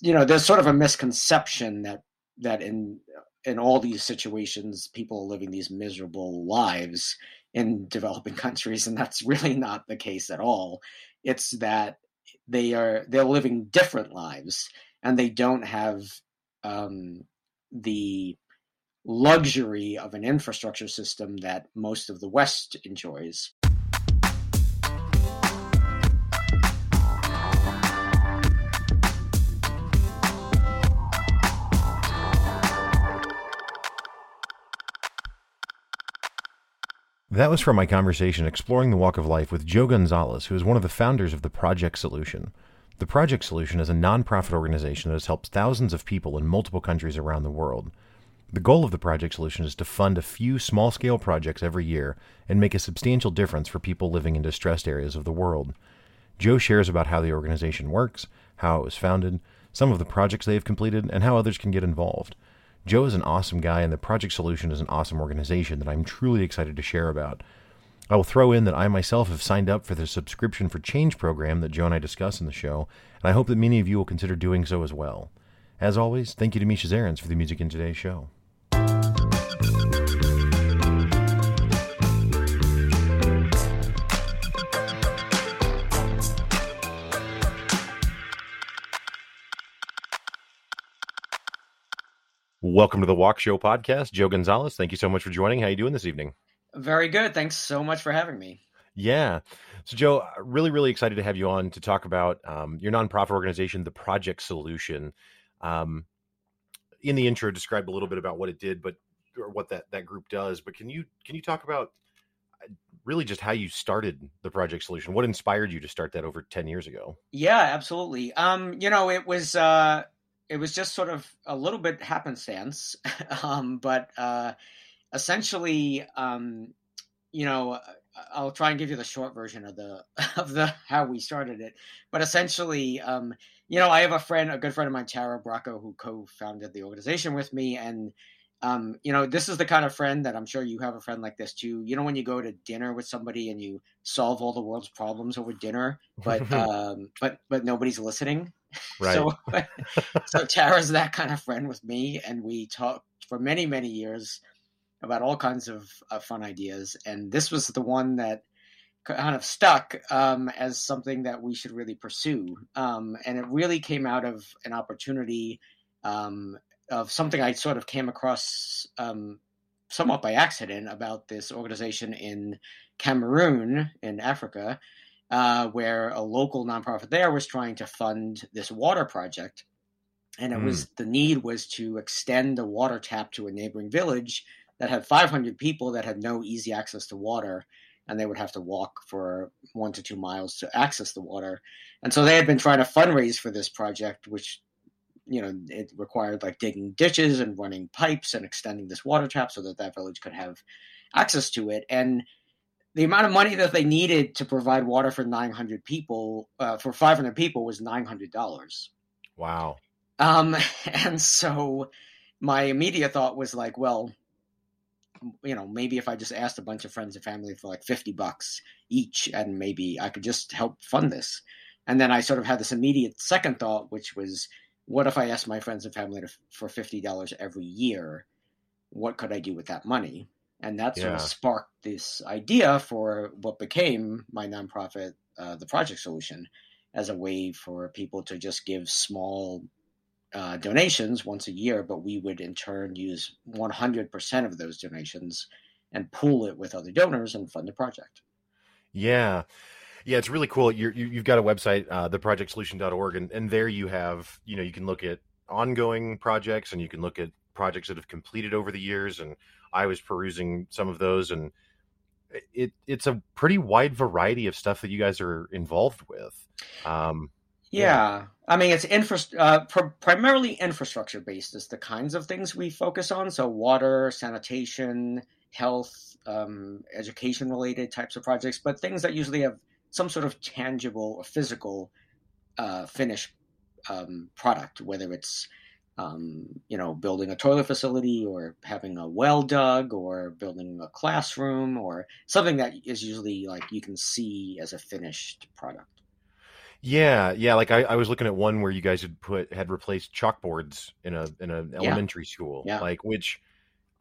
you know, there's sort of a misconception that in all these situations, people are living these miserable lives in developing countries, and that's really not the case at all. It's that they're living different lives, and they don't have the luxury of an infrastructure system that most of the West enjoys. That was from my conversation exploring the walk of life with Joe Gonzalez, who is one of the founders of The Project Solution. The Project Solution is a nonprofit organization that has helped thousands of people in multiple countries around the world. The goal of The Project Solution is to fund a few small-scale projects every year and make a substantial difference for people living in distressed areas of the world. Joe shares about how the organization works, how it was founded, some of the projects they have completed, and how others can get involved. Joe is an awesome guy, and The Project Solution is an awesome organization that I'm truly excited to share about. I will throw in that I myself have signed up for the Subscription for Change program that Joe and I discuss in the show, and I hope that many of you will consider doing so as well. As always, thank you to Misha Zarins for the music in today's show. Welcome to the Walk Show Podcast. Joe Gonzalez, thank you so much for joining. How are you doing this evening? Very good. Thanks so much for having me. Yeah. So, Joe, really, really excited to have you on to talk about your nonprofit organization, The Project Solution. In the intro, described a little bit about what it did, or what that group does. But can you talk about really just how you started The Project Solution? What inspired you to start that over 10 years ago? Yeah, absolutely. It was just sort of a little bit happenstance, but essentially, I'll try and give you the short version of the how we started it. But essentially, I have a good friend of mine, Tara Bracco, who co-founded the organization with me, and this is the kind of friend that I'm sure you have a friend like this too. You know, when you go to dinner with somebody and you solve all the world's problems over dinner, but nobody's listening. Right. So Tara's that kind of friend with me, and we talked for many, many years about all kinds of fun ideas. And this was the one that kind of stuck as something that we should really pursue. And it really came out of an opportunity of something I sort of came across somewhat by accident about this organization in Cameroon, in Africa, where a local nonprofit there was trying to fund this water project. And it was, the need was to extend the water tap to a neighboring village that had 500 people that had no easy access to water, and they would have to walk for 1 to 2 miles to access the water. And so they had been trying to fundraise for this project, which, you know, it required like digging ditches and running pipes and extending this water tap so that that village could have access to it. And the amount of money that they needed to provide water for 500 people was $900. Wow. And so my immediate thought was like, well, you know, maybe if I just asked a bunch of friends and family for like $50 each, and maybe I could just help fund this. And then I sort of had this immediate second thought, which was, what if I asked my friends and family for $50 every year? What could I do with that money? And that sort of sparked this idea for what became my nonprofit, The Project Solution, as a way for people to just give small donations once a year, but we would in turn use 100% of those donations and pool it with other donors and fund a project. Yeah. Yeah, it's really cool. You've got a website, theprojectsolution.org, and there you have, you know, you can look at ongoing projects and you can look at projects that have completed over the years, and I was perusing some of those, and it's a pretty wide variety of stuff that you guys are involved with. Yeah. I mean, it's primarily infrastructure based is the kinds of things we focus on. So water, sanitation, health, education related types of projects, but things that usually have some sort of tangible or physical finished product, whether it's building a toilet facility or having a well dug or building a classroom or something that is usually like you can see as a finished product. Yeah. Like I was looking at one where you guys had replaced chalkboards in an elementary school, like, which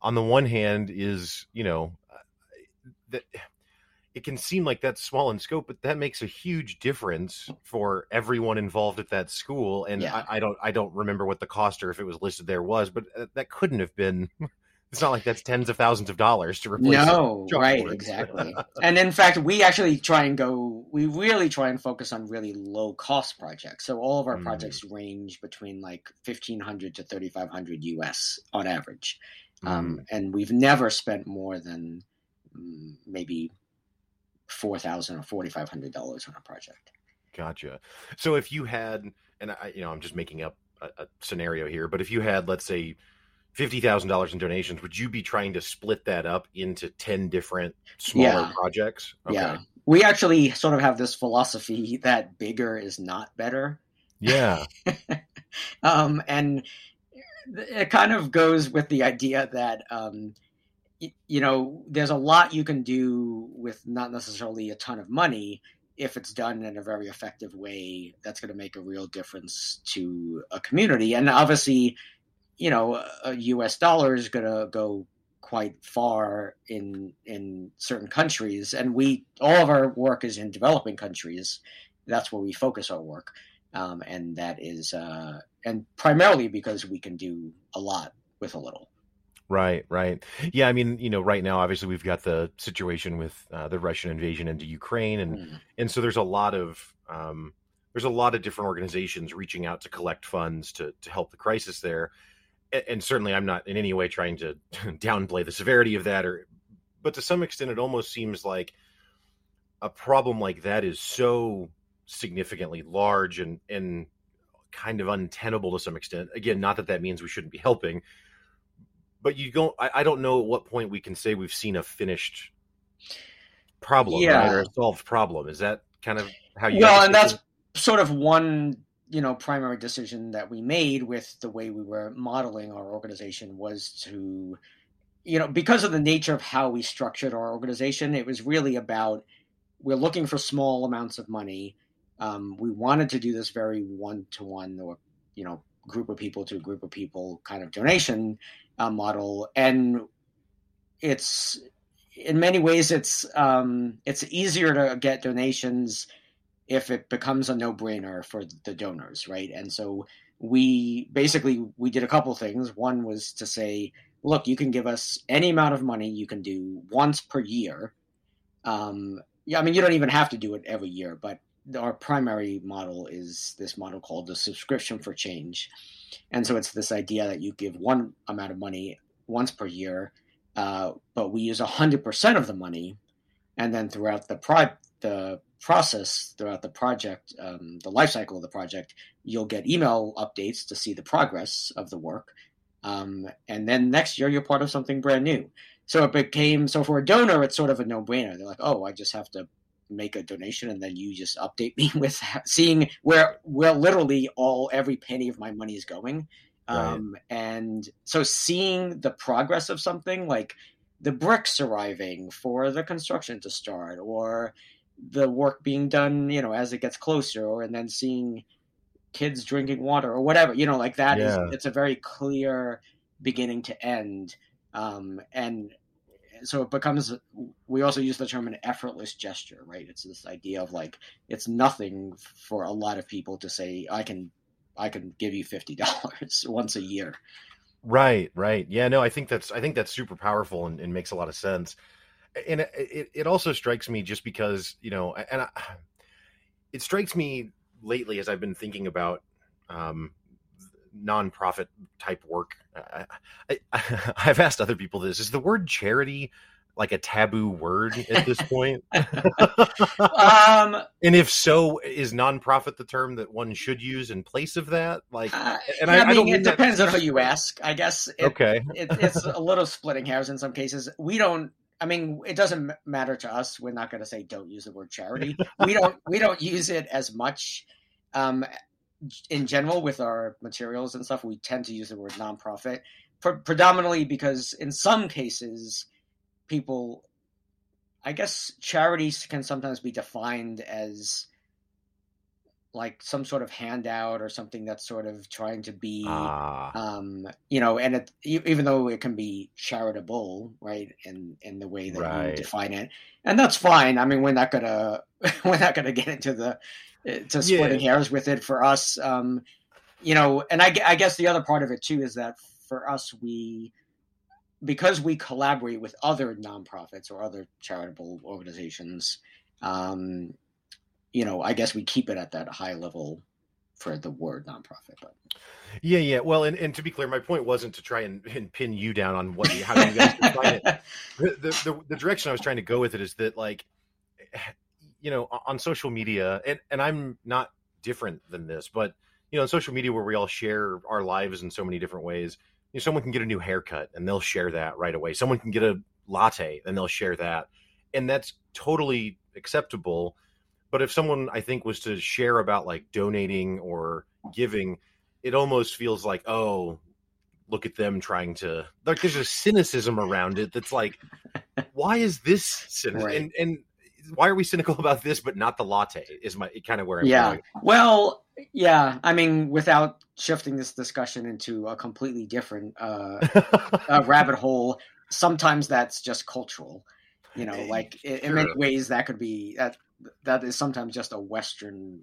on the one hand is, that it can seem like that's small in scope, but that makes a huge difference for everyone involved at that school. And I don't remember what the cost or if it was listed there was, but that couldn't have been. It's not like that's tens of thousands of dollars to replace. No, right, exactly. And in fact, we actually really try and focus on really low cost projects. So all of our projects range between like $1,500 to $3,500 US on average. And we've never spent more than maybe $4,000 or $4,500 on a project. Gotcha. So if you had, and I'm just making up a scenario here, but if you had, let's say, $50,000 in donations, would you be trying to split that up into 10 different smaller projects? Okay. Yeah. We actually sort of have this philosophy that bigger is not better. Yeah. And it kind of goes with the idea that, there's a lot you can do with not necessarily a ton of money if it's done in a very effective way that's going to make a real difference to a community. And obviously, a U.S. dollar is going to go quite far in certain countries. And all of our work is in developing countries. That's where we focus our work. And that is and primarily because we can do a lot with a little. Right. Yeah, I mean, right now, obviously, we've got the situation with the Russian invasion into Ukraine. And so there's a lot of different organizations reaching out to collect funds to help the crisis there. And certainly I'm not in any way trying to downplay the severity of that, but to some extent, it almost seems like a problem like that is so significantly large and kind of untenable to some extent. Again, not that means we shouldn't be helping, but I don't know at what point we can say we've seen a finished problem right, or a solved problem. Is that kind of how you... Well, and that's sort of one... primary decision that we made with the way we were modeling our organization was to, because of the nature of how we structured our organization, it was really about, we're looking for small amounts of money. We wanted to do this very one-to-one or, group of people to a group of people kind of donation model. And it's, in many ways, it's easier to get donations if it becomes a no-brainer for the donors, right? And so we did a couple things. One was to say, look, you can give us any amount of money you can do once per year. You don't even have to do it every year, but our primary model is this model called the subscription for change. And so it's this idea that you give one amount of money once per year, but we use 100% of the money. And then throughout the process, throughout the project, the life cycle of the project, you'll get email updates to see the progress of the work. And then next year, you're part of something brand new. So so for a donor, it's sort of a no-brainer. They're like, oh, I just have to make a donation, and then you just update me with seeing where literally every penny of my money is going. Right. And so seeing the progress of something, like the bricks arriving for the construction to start, or the work being done, as it gets closer, and then seeing kids drinking water or whatever, it's a very clear beginning to end. And so it becomes, we also use the term an effortless gesture, right? It's this idea of like, it's nothing for a lot of people to say, I can give you $50 once a year. Right. Yeah, no, I think that's super powerful and makes a lot of sense. And it also strikes me just because, it strikes me lately as I've been thinking about nonprofit type work. I've asked other people this: is the word charity like a taboo word at this point? And if so, is nonprofit the term that one should use in place of that? It depends on who you ask, I guess. It's a little splitting hairs in some cases. It doesn't matter to us. We're not going to say don't use the word charity. We don't use it as much in general with our materials and stuff. We tend to use the word nonprofit predominantly because in some cases people, I guess, charities can sometimes be defined as like some sort of handout or something that's sort of trying to be, you know, and it, even though it can be charitable, right, in the way that you define it, and that's fine. I mean, we're not gonna get into splitting hairs with it for us, you know. And I guess the other part of it too is that for us, because we collaborate with other nonprofits or other charitable organizations, you know, I guess we keep it at that high level for the word nonprofit. But yeah. Well, and to be clear, my point wasn't to try and pin you down on how you guys define it. The direction I was trying to go with it is that, like, you know, on social media, and I'm not different than this, but, you know, on social media where we all share our lives in so many different ways, you know, someone can get a new haircut and they'll share that right away. Someone can get a latte and they'll share that. And that's totally acceptable. But if someone, I think, was to share about, like, donating or giving, it almost feels like, oh, look at them trying to, like, there's a cynicism around it that's like, why is this cynical? Right. And why are we cynical about this but not the latte is my kind of where I'm going. Well, yeah. I mean, without shifting this discussion into a completely different rabbit hole, sometimes that's just cultural. You know, like in many ways that could be that is sometimes just a Western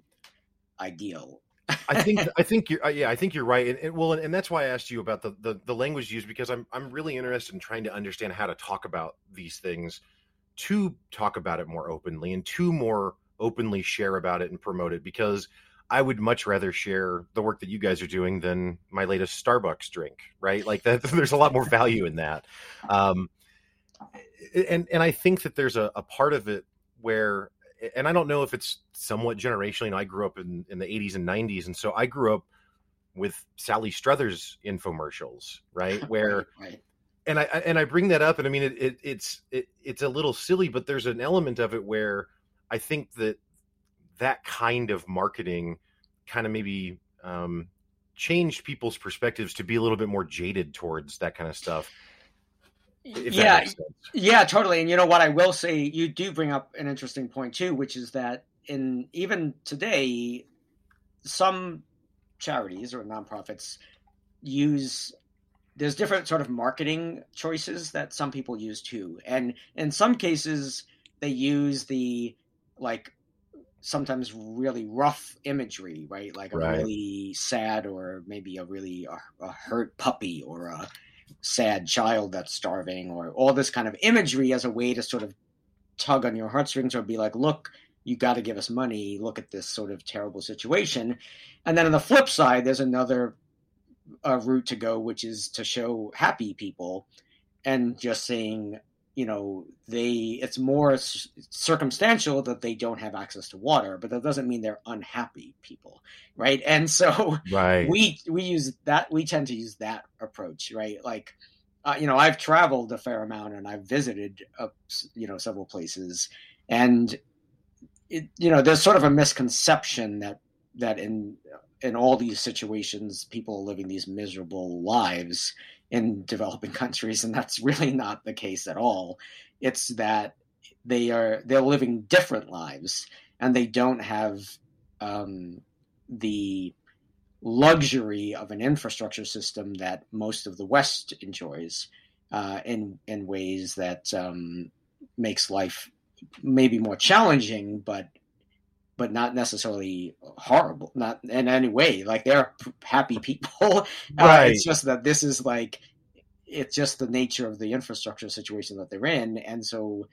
ideal. I think you're right. And that's why I asked you about the language used, because I'm really interested in trying to understand how to talk about these things, to talk about it more openly and to more openly share about it and promote it, because I would much rather share the work that you guys are doing than my latest Starbucks drink, right? Like that, there's a lot more value in that. And I think that there's a part of it where, and I don't know if it's somewhat generational, you know, I grew up in the 80s and 90s. And so I grew up with Sally Struthers infomercials, right? Where, and I bring that up, and I mean, it's a little silly, but there's an element of it where I think that kind of marketing kind of maybe changed people's perspectives to be a little bit more jaded towards that kind of stuff. Yeah, totally. And you know what, I will say, you do bring up an interesting point too, which is that even today, some charities or nonprofits there's different sort of marketing choices that some people use too. And in some cases they use the, like, sometimes really rough imagery, right? Like a really sad, or maybe a really a hurt puppy or a sad child that's starving, or all this kind of imagery as a way to sort of tug on your heartstrings or be like, look, you got to give us money. Look at this sort of terrible situation. And then on the flip side, there's another route to go, which is to show happy people and just saying, you know, it's more circumstantial that they don't have access to water, but that doesn't mean they're unhappy people, right? And so we tend to use that approach, right? Like, you know, I've traveled a fair amount and I've visited, you know, several places, and you know, there's sort of a misconception that in all these situations, people are living these miserable lives in developing countries, and that's really not the case at all. It's that they're living different lives, and they don't have the luxury of an infrastructure system that most of the West enjoys in ways that makes life maybe more challenging, but not necessarily horrible, not in any way. Like, they're happy people. Right. It's just that this is like, it's just the nature of the infrastructure situation that they're in. And so,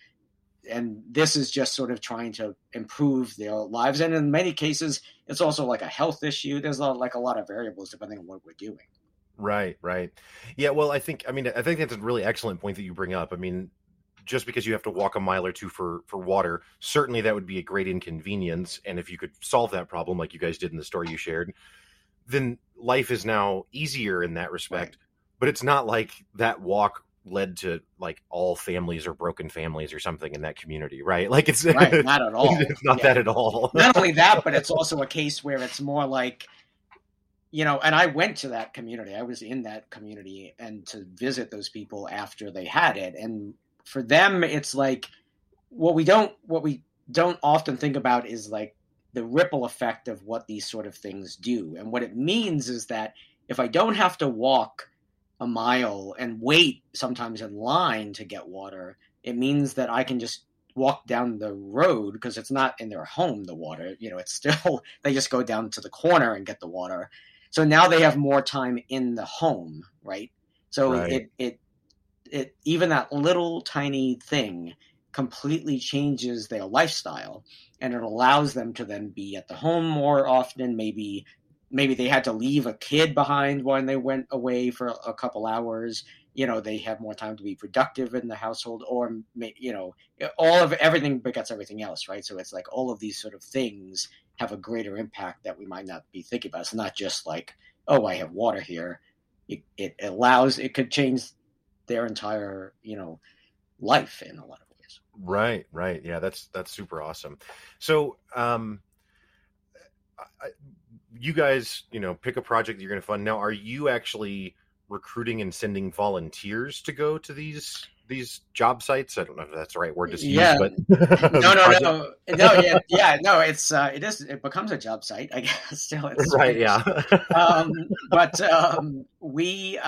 and this is just sort of trying to improve their lives. And in many cases, it's also like a health issue. There's a lot of variables depending on what we're doing. Right. Yeah. Well, I think that's a really excellent point that you bring up. I mean, just because you have to walk a mile or two for water, certainly that would be a great inconvenience. And if you could solve that problem, like you guys did in the story you shared, then life is now easier in that respect. Right. But it's not like that walk led to, like, all families or broken families or something in that community, right? Like, it's not at all. It's not that at all. Not only that, but it's also a case where it's more like, you know, and I went to that community. I was in that community and to visit those people after they had it, and for them, it's like what we don't often think about is, like, the ripple effect of what these sort of things do. And what it means is that if I don't have to walk a mile and wait sometimes in line to get water, it means that I can just walk down the road, because it's not in their home, the water, you know, it's still, they just go down to the corner and get the water. So now they have more time in the home, right? So right. It even that little tiny thing completely changes their lifestyle, and it allows them to then be at the home more often. Maybe they had to leave a kid behind when they went away for a couple hours. You know, they have more time to be productive in the household, or, you know, all of everything begets everything else, right? So it's like all of these sort of things have a greater impact that we might not be thinking about. It's not just like, oh, I have water here. It could change their entire, you know, life in a lot of ways. Right. Yeah, that's super awesome. So you guys, you know, pick a project that you're going to fund. Now, are you actually recruiting and sending volunteers to go to these job sites? I don't know if that's the right word to use, but no. It becomes a job site, I guess. Still, it's right, yeah. But we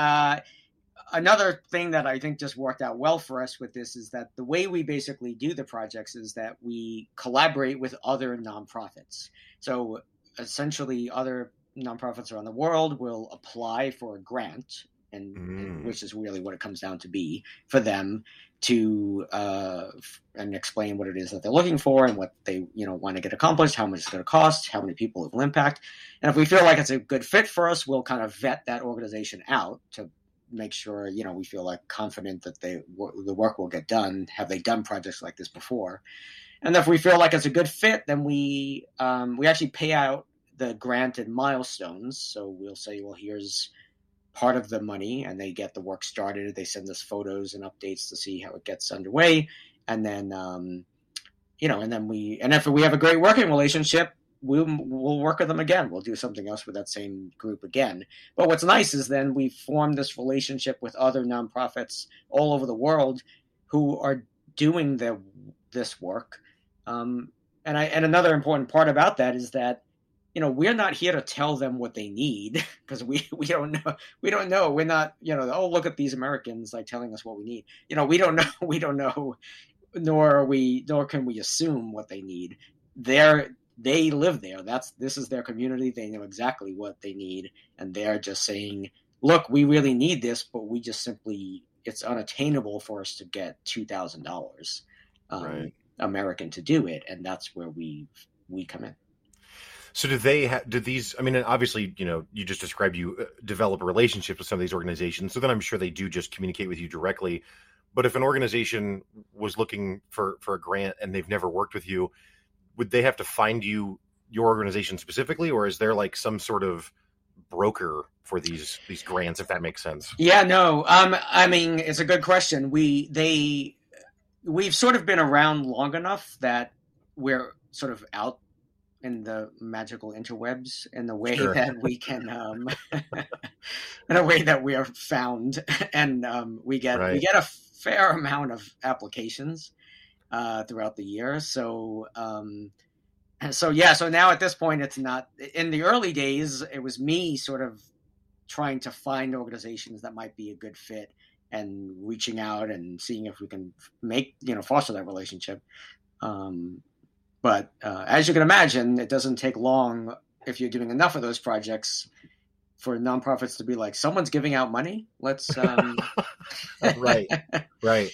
another thing that I think just worked out well for us with this is that the way we basically do the projects is that we collaborate with other nonprofits. So essentially, other nonprofits around the world will apply for a grant, and which is really what it comes down to be for them to and explain what it is that they're looking for and what they, you know, want to get accomplished, how much it's going to cost, how many people it will impact. And if we feel like it's a good fit for us, we'll kind of vet that organization out to make sure, you know, we feel like confident that the work will get done. Have they done projects like this before? And if we feel like it's a good fit, then we actually pay out the grant in milestones. So we'll say, well, here's part of the money, and they get the work started. They send us photos and updates to see how it gets underway. And then, and if we have a great working relationship, we'll work with them again. We'll do something else with that same group again. But what's nice is then we form this relationship with other nonprofits all over the world who are doing this work. And another important part about that is that, you know, we're not here to tell them what they need, because we don't know. We're not, you know, look at these Americans like telling us what we need. You know, we don't know, nor can we assume what they need. They live there. This is their community. They know exactly what they need, and they're just saying, "Look, we really need this, but we just simply it's unattainable for us to get $2,000 American to do it," and that's where we come in. So do these? I mean, obviously, you know, you just described you develop a relationship with some of these organizations. So then I'm sure they do just communicate with you directly. But if an organization was looking for a grant and they've never worked with you, would they have to find your organization specifically, or is there like some sort of broker for these grants, if that makes sense? Yeah, no. I mean, it's a good question. We've sort of been around long enough that we're sort of out in the magical interwebs in the way that we can, in a way that we are found, and we get a fair amount of applications throughout the year. So now at this point, it's not. In the early days, it was me sort of trying to find organizations that might be a good fit and reaching out and seeing if we can make, you know, foster that relationship. But as you can imagine, it doesn't take long if you're doing enough of those projects for nonprofits to be like, someone's giving out money. Let's right. Yeah,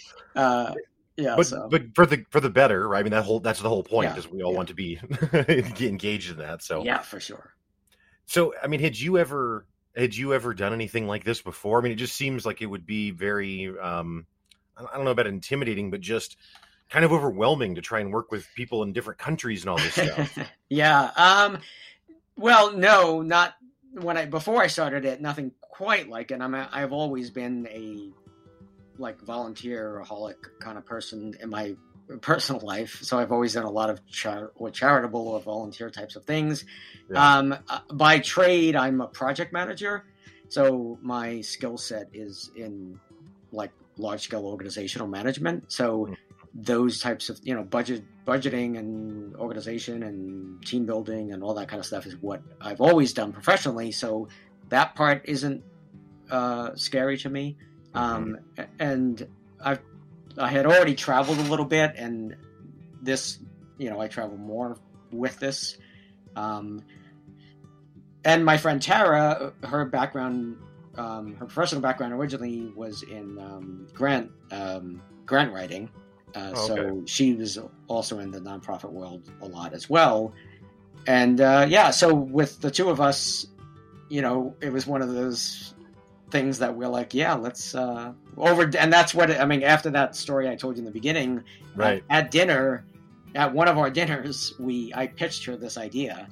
but for the better, right? I mean, that's the whole point, because we all want to be engaged in that. So yeah, for sure. So I mean, had you ever done anything like this before? I mean, it just seems like it would be very I don't know about intimidating, but just kind of overwhelming to try and work with people in different countries and all this stuff. Yeah. Well, no, not when before I started it, nothing quite like it. I've always been a like volunteer-aholic kind of person in my personal life. So I've always done a lot of charitable or volunteer types of things. Yeah. By trade, I'm a project manager. So my skill set is in like large-scale organizational management. So those types of, you know, budget budgeting and organization and team building and all that kind of stuff is what I've always done professionally. So that part isn't scary to me. And I had already traveled a little bit, and this, you know, I travel more with this. And my friend Tara, her background, her professional background originally was in grant writing. So she was also in the nonprofit world a lot as well. And so with the two of us, you know, it was one of those things that we're like, yeah, let's and that's what I mean. After that story I told you in the beginning, right? At dinner, at one of our dinners, I pitched her this idea,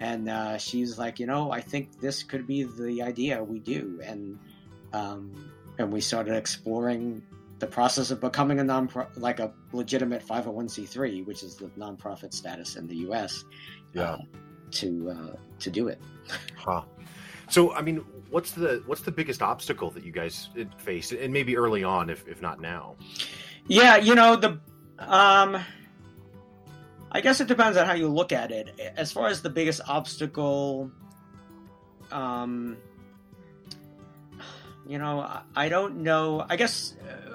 and she's like, you know, I think this could be the idea we do, and we started exploring the process of becoming a like a legitimate 501c3, which is the nonprofit status in the U.S. To do it. Huh. So I mean, what's the biggest obstacle that you guys faced, and maybe early on, if not now? Yeah, you know, I guess it depends on how you look at it. As far as the biggest obstacle, you know, I don't know. I guess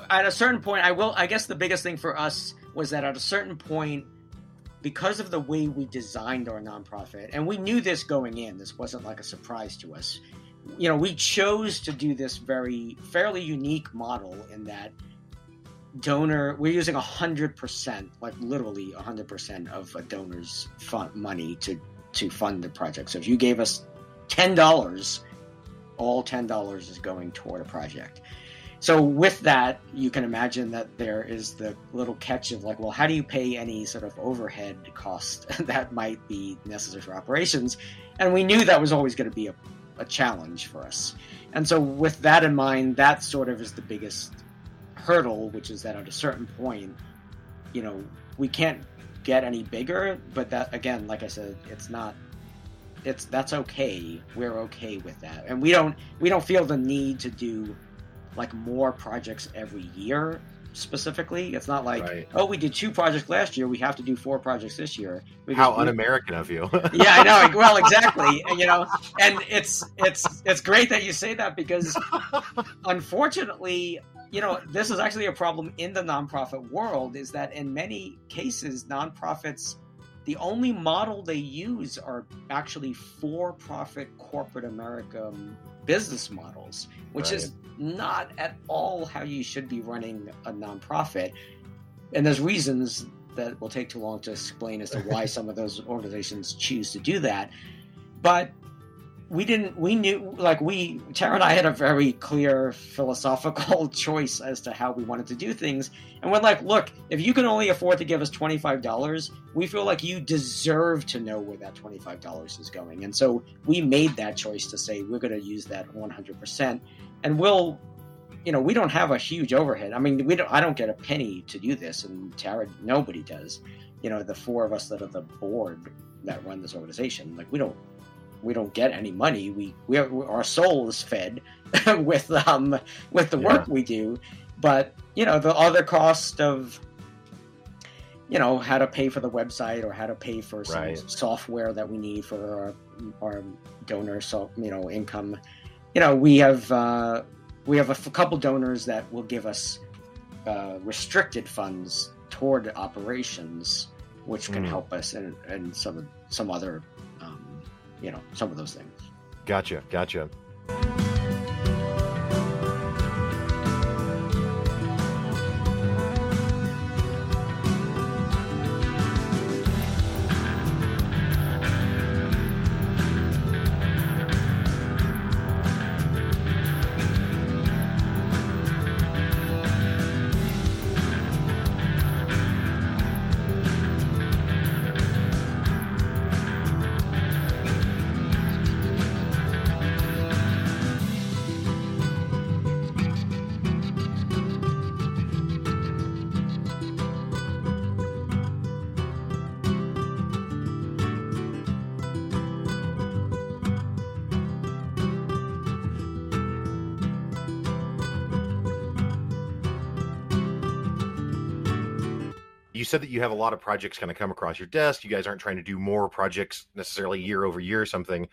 at a certain point, I guess the biggest thing for us was that at a certain point, because of the way we designed our nonprofit, and we knew this going in, this wasn't like a surprise to us. You know, we chose to do this fairly unique model in that we're using 100%, like literally 100% of a donor's fund money to fund the project. So if you gave us $10, all $10 is going toward a project. So with that, you can imagine that there is the little catch of like, well, how do you pay any sort of overhead cost that might be necessary for operations? And we knew that was always going to be a challenge for us. And so with that in mind, that sort of is the biggest hurdle, which is that at a certain point, you know, we can't get any bigger, but that, again, like I said, that's okay. We're okay with that. And we don't feel the need to do like more projects every year specifically. It's not like, right. Oh, we did 2 projects last year, we have to do 4 projects this year. How un-American of you. Yeah, I know. Well, exactly. You know, and it's great that you say that, because unfortunately, you know, this is actually a problem in the nonprofit world, is that in many cases, nonprofits, the only model they use are actually for-profit corporate America business models, which is not at all how you should be running a nonprofit. And there's reasons that will take too long to explain as to why some of those organizations choose to do that. But Tara and I had a very clear philosophical choice as to how we wanted to do things. And we're like, look, if you can only afford to give us $25, we feel like you deserve to know where that $25 is going. And so we made that choice to say, we're going to use that 100%. And we don't have a huge overhead. I mean, I don't get a penny to do this, and Tara, nobody does. You know, the 4 of us that are the board that run this organization, like we don't get any money. We our soul is fed with the work we do, but you know, the other cost of, you know, how to pay for the website or how to pay for some software that we need for our donor, so, you know, income. You know, we have a couple donors that will give us restricted funds toward operations, which can help us and some other. You know, some of those things. Gotcha. You said that you have a lot of projects kind of come across your desk. You guys aren't trying to do more projects necessarily year over year or something.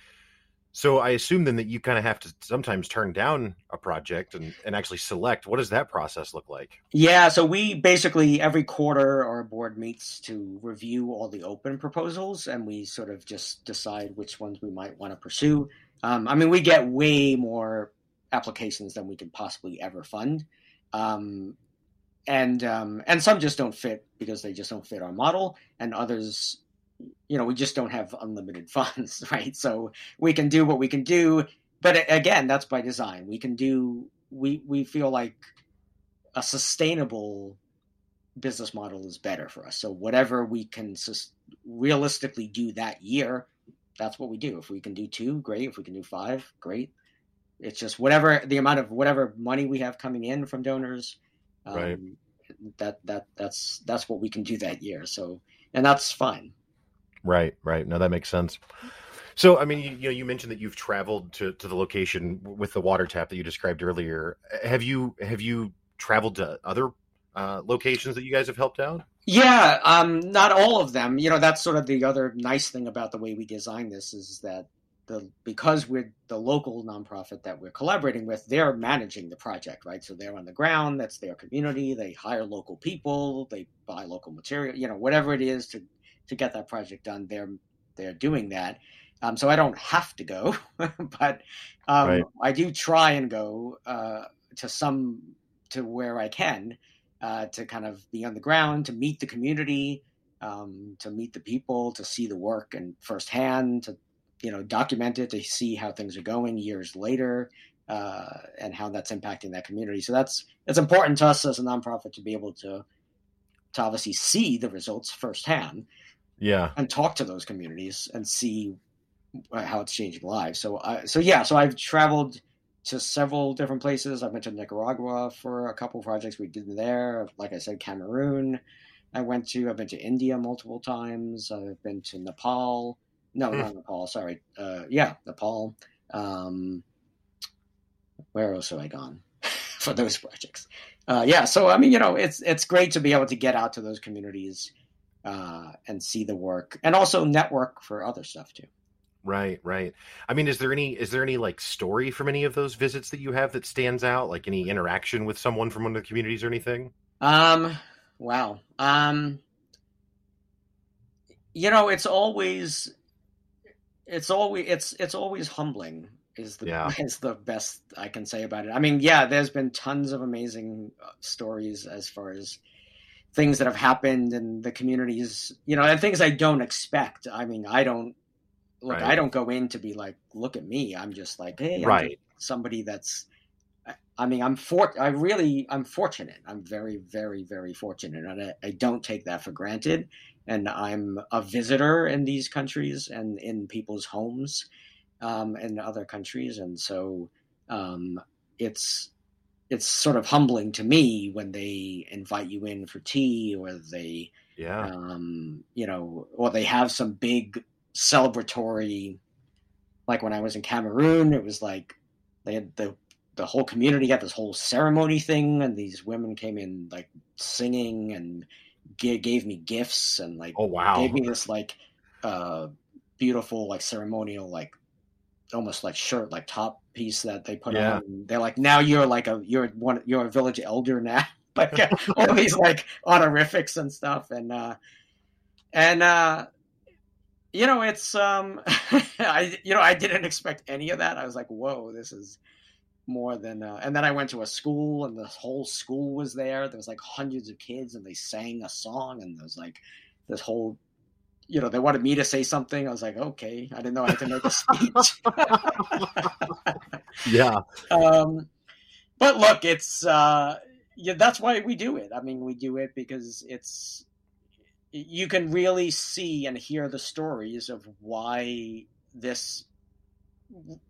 So I assume then that you kind of have to sometimes turn down a project and actually select. What does that process look like? Yeah, so we basically every quarter our board meets to review all the open proposals, and we sort of just decide which ones we might want to pursue. I mean, we get way more applications than we could possibly ever fund. And some just don't fit because they just don't fit our model, and others, you know, we just don't have unlimited funds, right? So we can do what we can do, but again, that's by design. We can do, we feel like a sustainable business model is better for us. So whatever we can realistically do that year, that's what we do. If we can do 2, great. If we can do 5, great. It's just whatever the amount of whatever money we have coming in from donors, right. That's what we can do that year. So, and that's fine. Right, right. No, that makes sense. So, I mean, you know, you mentioned that you've traveled to the location with the water tap that you described earlier. Have you traveled to other locations that you guys have helped out? Yeah, not all of them. You know, that's sort of the other nice thing about the way we designed this is that because we're the local nonprofit that we're collaborating with, they're managing the project, right? So they're on the ground. That's their community. They hire local people. They buy local material. You know, whatever it is to get that project done, they're doing that. So I don't have to go, but right. I do try and go to where I can to kind of be on the ground, to meet the community, to meet the people, to see the work and firsthand, to, you know, document it, to see how things are going years later and how that's impacting that community. So it's important to us as a nonprofit to be able to obviously see the results firsthand. Yeah, and talk to those communities and see how it's changing lives. So I've traveled to several different places. I've been to Nicaragua for a couple of projects we did there. Like I said, Cameroon. I've been to India multiple times. I've been to Nepal. No, not Nepal. Sorry. Nepal. Where else have I gone for those projects? So I mean, you know, it's great to be able to get out to those communities. And see the work, and also network for other stuff too. Right, right. I mean, is there any like story from any of those visits that you have that stands out? Like any interaction with someone from one of the communities or anything? Wow. You know, it's always humbling is the best I can say about it. I mean, yeah, there's been tons of amazing stories as far as things that have happened in the communities, you know, and things I don't expect. I mean, I don't go in to be like, look at me. I'm just like, hey, right. I'm somebody that's, I mean, I'm fortunate. I'm very, very, very fortunate. And I don't take that for granted. And I'm a visitor in these countries and in people's homes in other countries. And so it's sort of humbling to me when they invite you in for tea or they, you know, or they have some big celebratory, like when I was in Cameroon, it was like they had the whole community had this whole ceremony thing. And these women came in like singing and gave me gifts and like, oh, wow. Gave me this like beautiful, like ceremonial, like almost like shirt, like top piece that they put on. And they're like, now you're a village elder now, but yeah, all these like honorifics and stuff. And you know, it's, I didn't expect any of that. I was like, whoa, this is more than, and then I went to a school and the whole school was there. There was like hundreds of kids and they sang a song and there was like this whole, you know, they wanted me to say something. I was like, okay, I didn't know I had to make a speech. Yeah. But look, it's, that's why we do it. I mean, we do it because you can really see and hear the stories of why this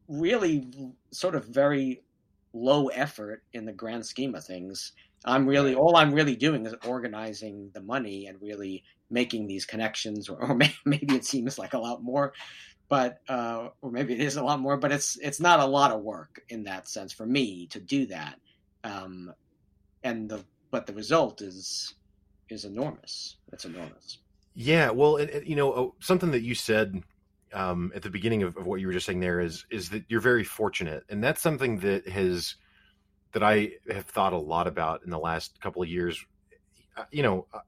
really sort of very low effort in the grand scheme of things. All I'm really doing is organizing the money and really making these connections, or maybe it seems like a lot more, but or maybe it is a lot more, but it's not a lot of work in that sense for me to do that. And the result is is enormous. That's enormous. Yeah. Well, something that you said at the beginning of what you were just saying there is that you're very fortunate. And that's something that I have thought a lot about in the last couple of years.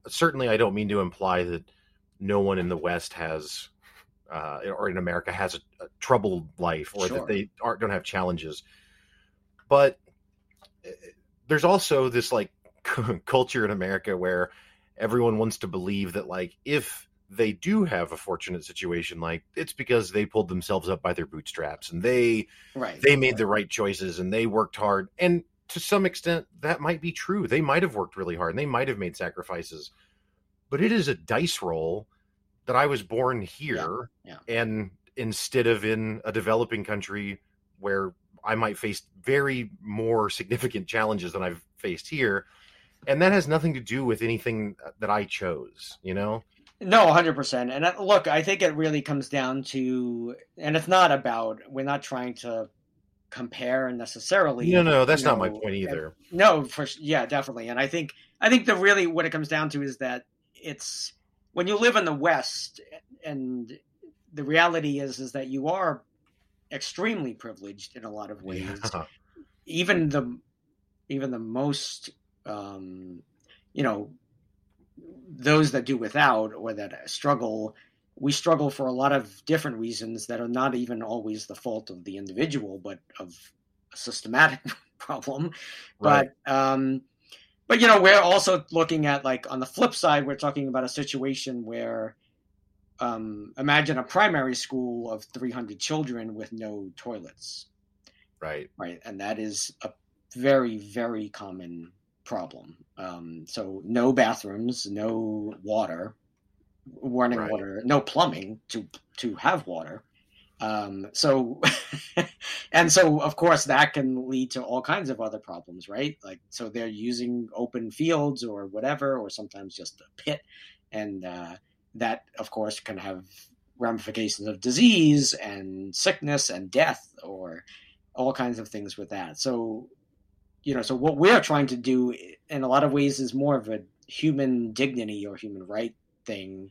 Certainly I don't mean to imply that no one in the West has, or in America has a troubled life, or that they don't have challenges, but there's also this like culture in America where everyone wants to believe that like, if they do have a fortunate situation, like it's because they pulled themselves up by their bootstraps and they made the right choices and they worked hard. And to some extent that might be true. They might've worked really hard and they might've made sacrifices, but it is a dice roll that I was born here and instead of in a developing country where I might face very more significant challenges than I've faced here. And that has nothing to do with anything that I chose, you know? No, 100%. And look, I think it really comes down to, and it's not about, we're not trying to compare necessarily. No, that's not my point either. Definitely. And I think that really what it comes down to is that it's when you live in the West, and the reality is that you are extremely privileged in a lot of ways. Yeah. Even the most, those that do without or that struggle, we struggle for a lot of different reasons that are not even always the fault of the individual, but of a systematic problem. Right. But we're also looking at like on the flip side, we're talking about a situation where imagine a primary school of 300 children with no toilets. Right. Right. And that is a very, very common problem. So no bathrooms, no water, running water, no plumbing to have water. So of course that can lead to all kinds of other problems, right? Like, so they're using open fields or whatever, or sometimes just a pit. And, that of course can have ramifications of disease and sickness and death or all kinds of things with that. So, so what we're trying to do in a lot of ways is more of a human dignity or human right thing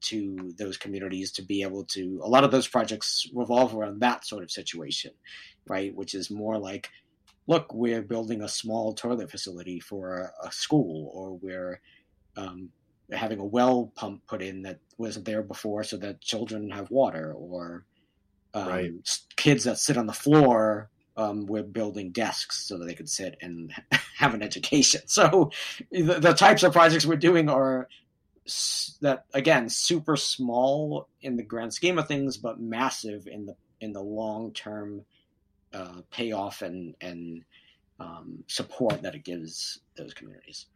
to those communities to be able to, a lot of those projects revolve around that sort of situation, right? Which is more like, look, we're building a small toilet facility for a school, or we're having a well pump put in that wasn't there before so that children have water, or kids that sit on the floor, we're building desks so that they could sit and have an education. So the types of projects we're doing are that, again, super small in the grand scheme of things, but massive in the long-term payoff and support that it gives those communities.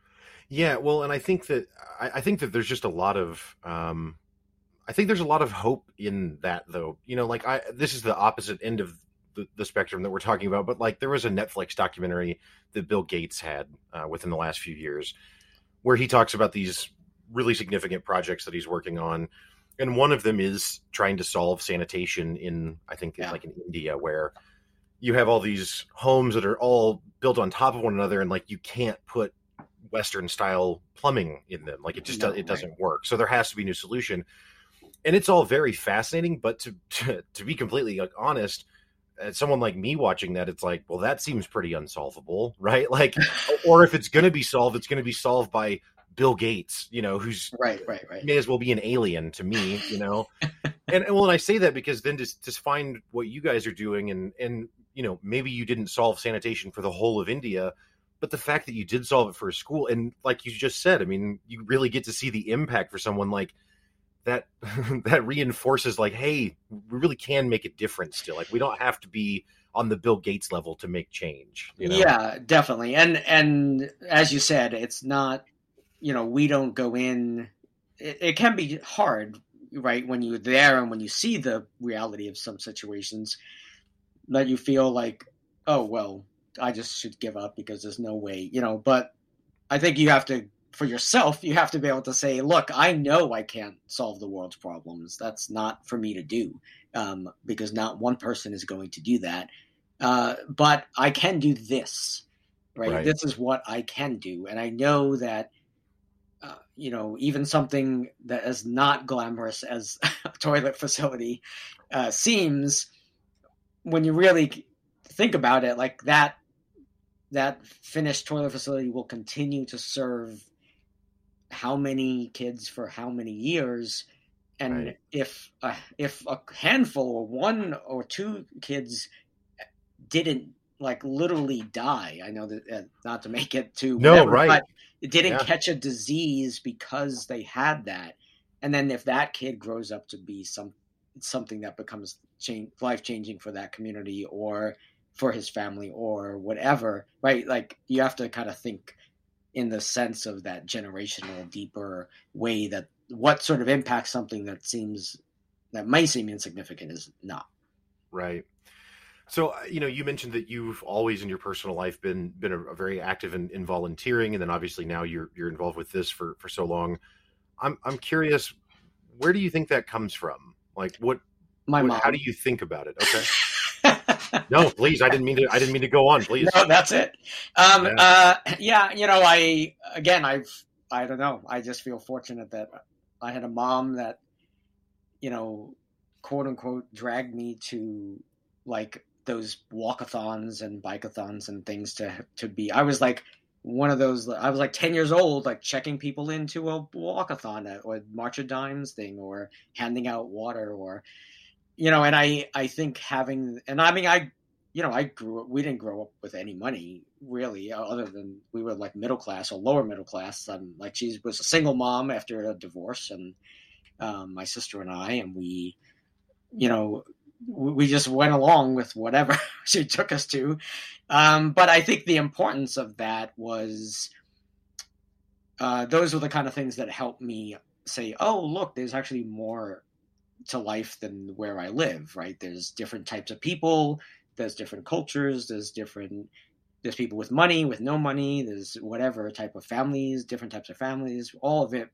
Yeah, well, and I think that there's just a lot of, I think there's a lot of hope in that, though. This is the opposite end of the spectrum that we're talking about, but like there was a Netflix documentary that Bill Gates had within the last few years where he talks about these really significant projects that he's working on. And one of them is trying to solve sanitation in, I think, like in India, where you have all these homes that are all built on top of one another and like you can't put Western style plumbing in them. Like it just doesn't work. So there has to be a new solution, and it's all very fascinating, but to be completely like honest, as someone like me watching that, it's like, well, that seems pretty unsolvable, right? Like, or if it's going to be solved, it's going to be solved by Bill Gates, who's may as well be an alien to me, and I say that because then to find what you guys are doing and maybe you didn't solve sanitation for the whole of India, but the fact that you did solve it for a school, and like you just said, I mean, you really get to see the impact for someone like that, that reinforces like, hey, we really can make a difference still. Like we don't have to be on the Bill Gates level to make change. Yeah, definitely. And as you said, it's not, we don't go in, it can be hard, right? When you're there and when you see the reality of some situations that you feel like, oh, well, I just should give up because there's no way, but I think you have to, for yourself, you have to be able to say, look, I know I can't solve the world's problems. That's not for me to do, because not one person is going to do that. But I can do this, right? This is what I can do. And I know that even something that is not glamorous as a toilet facility seems, when you really think about it, like that finished toilet facility will continue to serve how many kids for how many years. And right. if a handful or one or two kids didn't like literally die, I know that not to make it too but it didn't catch a disease because they had that. And then if that kid grows up to be something that becomes life-changing for that community or for his family or whatever, right? Like you have to kind of think in the sense of that generational, deeper way that what sort of impact something that may seem insignificant is not. Right. So, you mentioned that you've always in your personal life been a very active in volunteering. And then obviously now you're involved with this for so long. I'm curious, where do you think that comes from? Like what how do you think about it? Okay. No, please. I didn't mean to go on, please. No, that's it. I don't know. I just feel fortunate that I had a mom that, quote unquote, dragged me to like those walkathons and bikeathons and things to be. I was like one of those. I was like 10 years old, like checking people into a walkathon or March of Dimes thing or handing out water or, and I think I grew up, we didn't grow up with any money really, other than we were like middle class or lower middle class. And like she was a single mom after a divorce and my sister and I, and we just went along with whatever she took us to. But I think the importance of that was those were the kind of things that helped me say, oh, look, there's actually more to life than where I live, right? There's different types of people. There's different cultures, there's people with money, with no money, there's whatever type of families, different types of families, all of it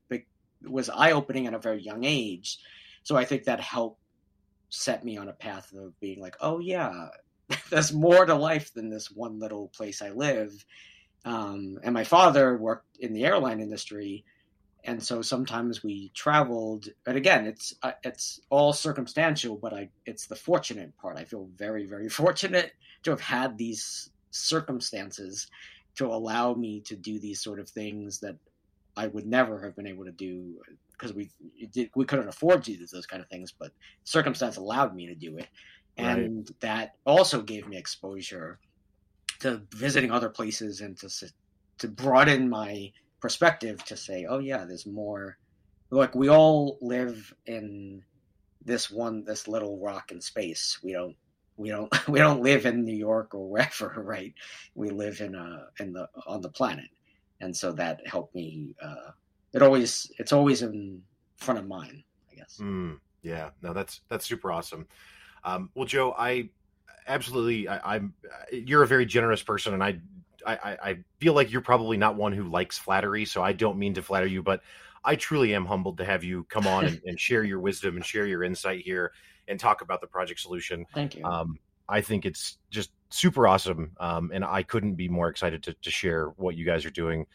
was eye-opening at a very young age. So I think that helped set me on a path of being like, oh yeah, there's more to life than this one little place I live. And my father worked in the airline industry. And so sometimes we traveled, and again, it's all circumstantial, but it's the fortunate part. I feel very, very fortunate to have had these circumstances to allow me to do these sort of things that I would never have been able to do because we couldn't afford to do those kind of things, but circumstance allowed me to do it. Right. And that also gave me exposure to visiting other places and to broaden my perspective to say, oh yeah, there's more. Like we all live in this little rock in space. We don't live in New York or wherever, right? We live on the planet, and so that helped me. It's always in front of mine, I guess. Yeah, no, that's super awesome. Well, Joe, you're a very generous person, and I feel like you're probably not one who likes flattery, so I don't mean to flatter you, but I truly am humbled to have you come on and share your wisdom and share your insight here and talk about the Project Solution. Thank you. I think it's just super awesome, and I couldn't be more excited to share what you guys are doing.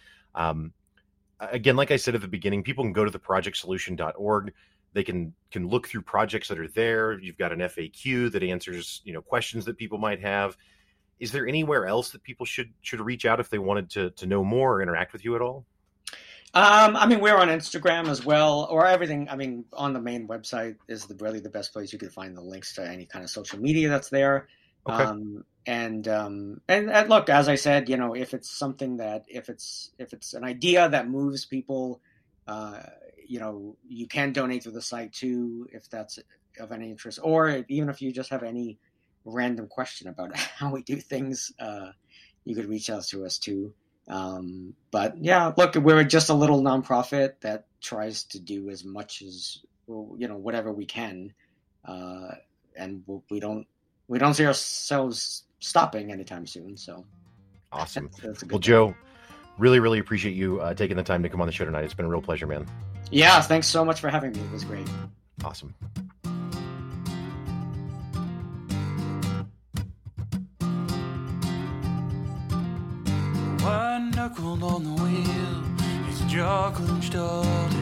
Again, like I said at the beginning, people can go to theprojectsolution.org. They can look through projects that are there. You've got an FAQ that answers questions that people might have. Is there anywhere else that people should reach out if they wanted to know more or interact with you at all? We're on Instagram as well, or everything. On the main website is really the best place you can find the links to any kind of social media that's there. Okay. Look, as I said, if it's something that if it's an idea that moves people, you can donate through the site too, if that's of any interest, or even if you just have any random question about how we do things, you could reach out to us too. But yeah, look, we're just a little nonprofit that tries to do as much as whatever we can, and we don't see ourselves stopping anytime soon. So awesome. Joe, really, really appreciate you taking the time to come on the show tonight. It's been a real pleasure, man. Yeah, thanks so much for having me. It was great. Awesome. On the wheel, it's you're clenched all day.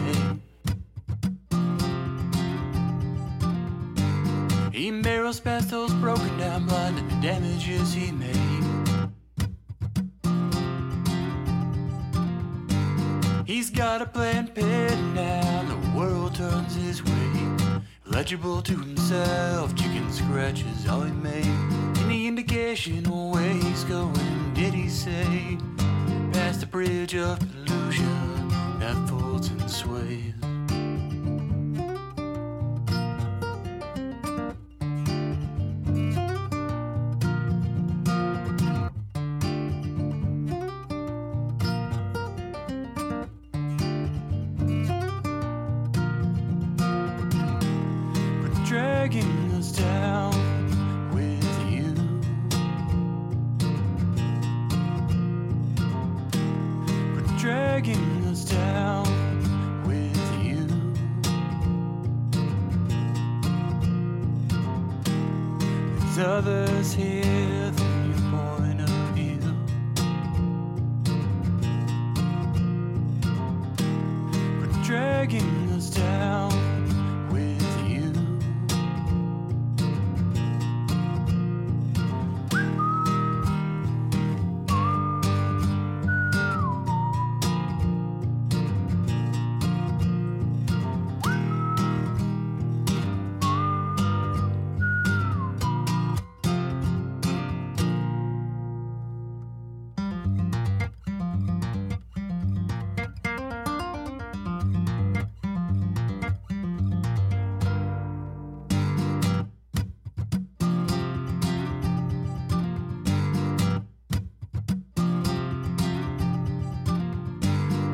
He may roast past those broken down blind and the damages he made. He's got a plan pinned down, the world turns his way. Legible to himself, chicken scratches all he made. Any indication of where he's going, did he say? Past the bridge of illusion that folds and sways. But dragging us down with you, dragging us down with you. There's others here than your point of view. But dragging us down with you.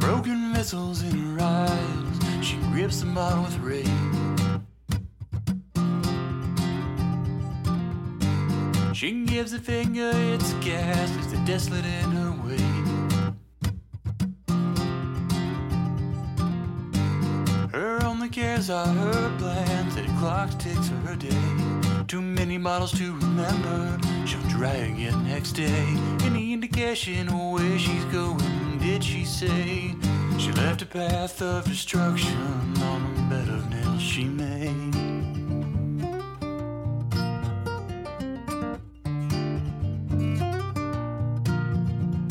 Broken missiles in her eyes, she grips them on with rage. She gives a finger, it's a gasp, leaves the desolate in her way. Her only cares are her plans, and the clock ticks for her day. Too many models to remember, she'll try again next day. Any indication of where she's going, did she say? She left a path of destruction on a bed of nails she made. We're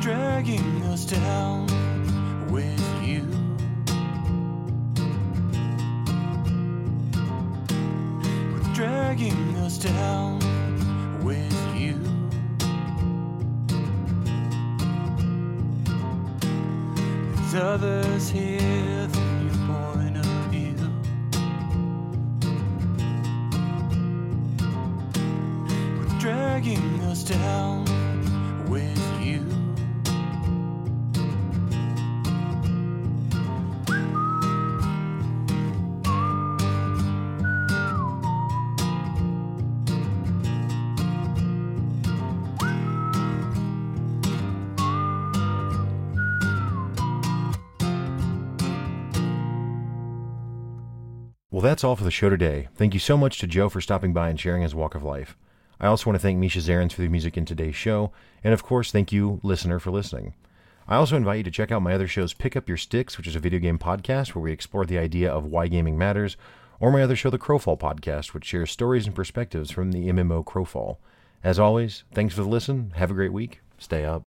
dragging us down with you. Dragging us down with you. There's others here than your point of view. We're dragging us down with you. Well, that's all for the show today. Thank you so much to Joe for stopping by and sharing his walk of life. I also want to thank Misha Zarins for the music in today's show, and of course, thank you, listener, for listening. I also invite you to check out my other shows, Pick Up Your Sticks, which is a video game podcast where we explore the idea of why gaming matters, or my other show, The Crowfall Podcast, which shares stories and perspectives from the MMO Crowfall. As always, thanks for the listen, have a great week, stay up.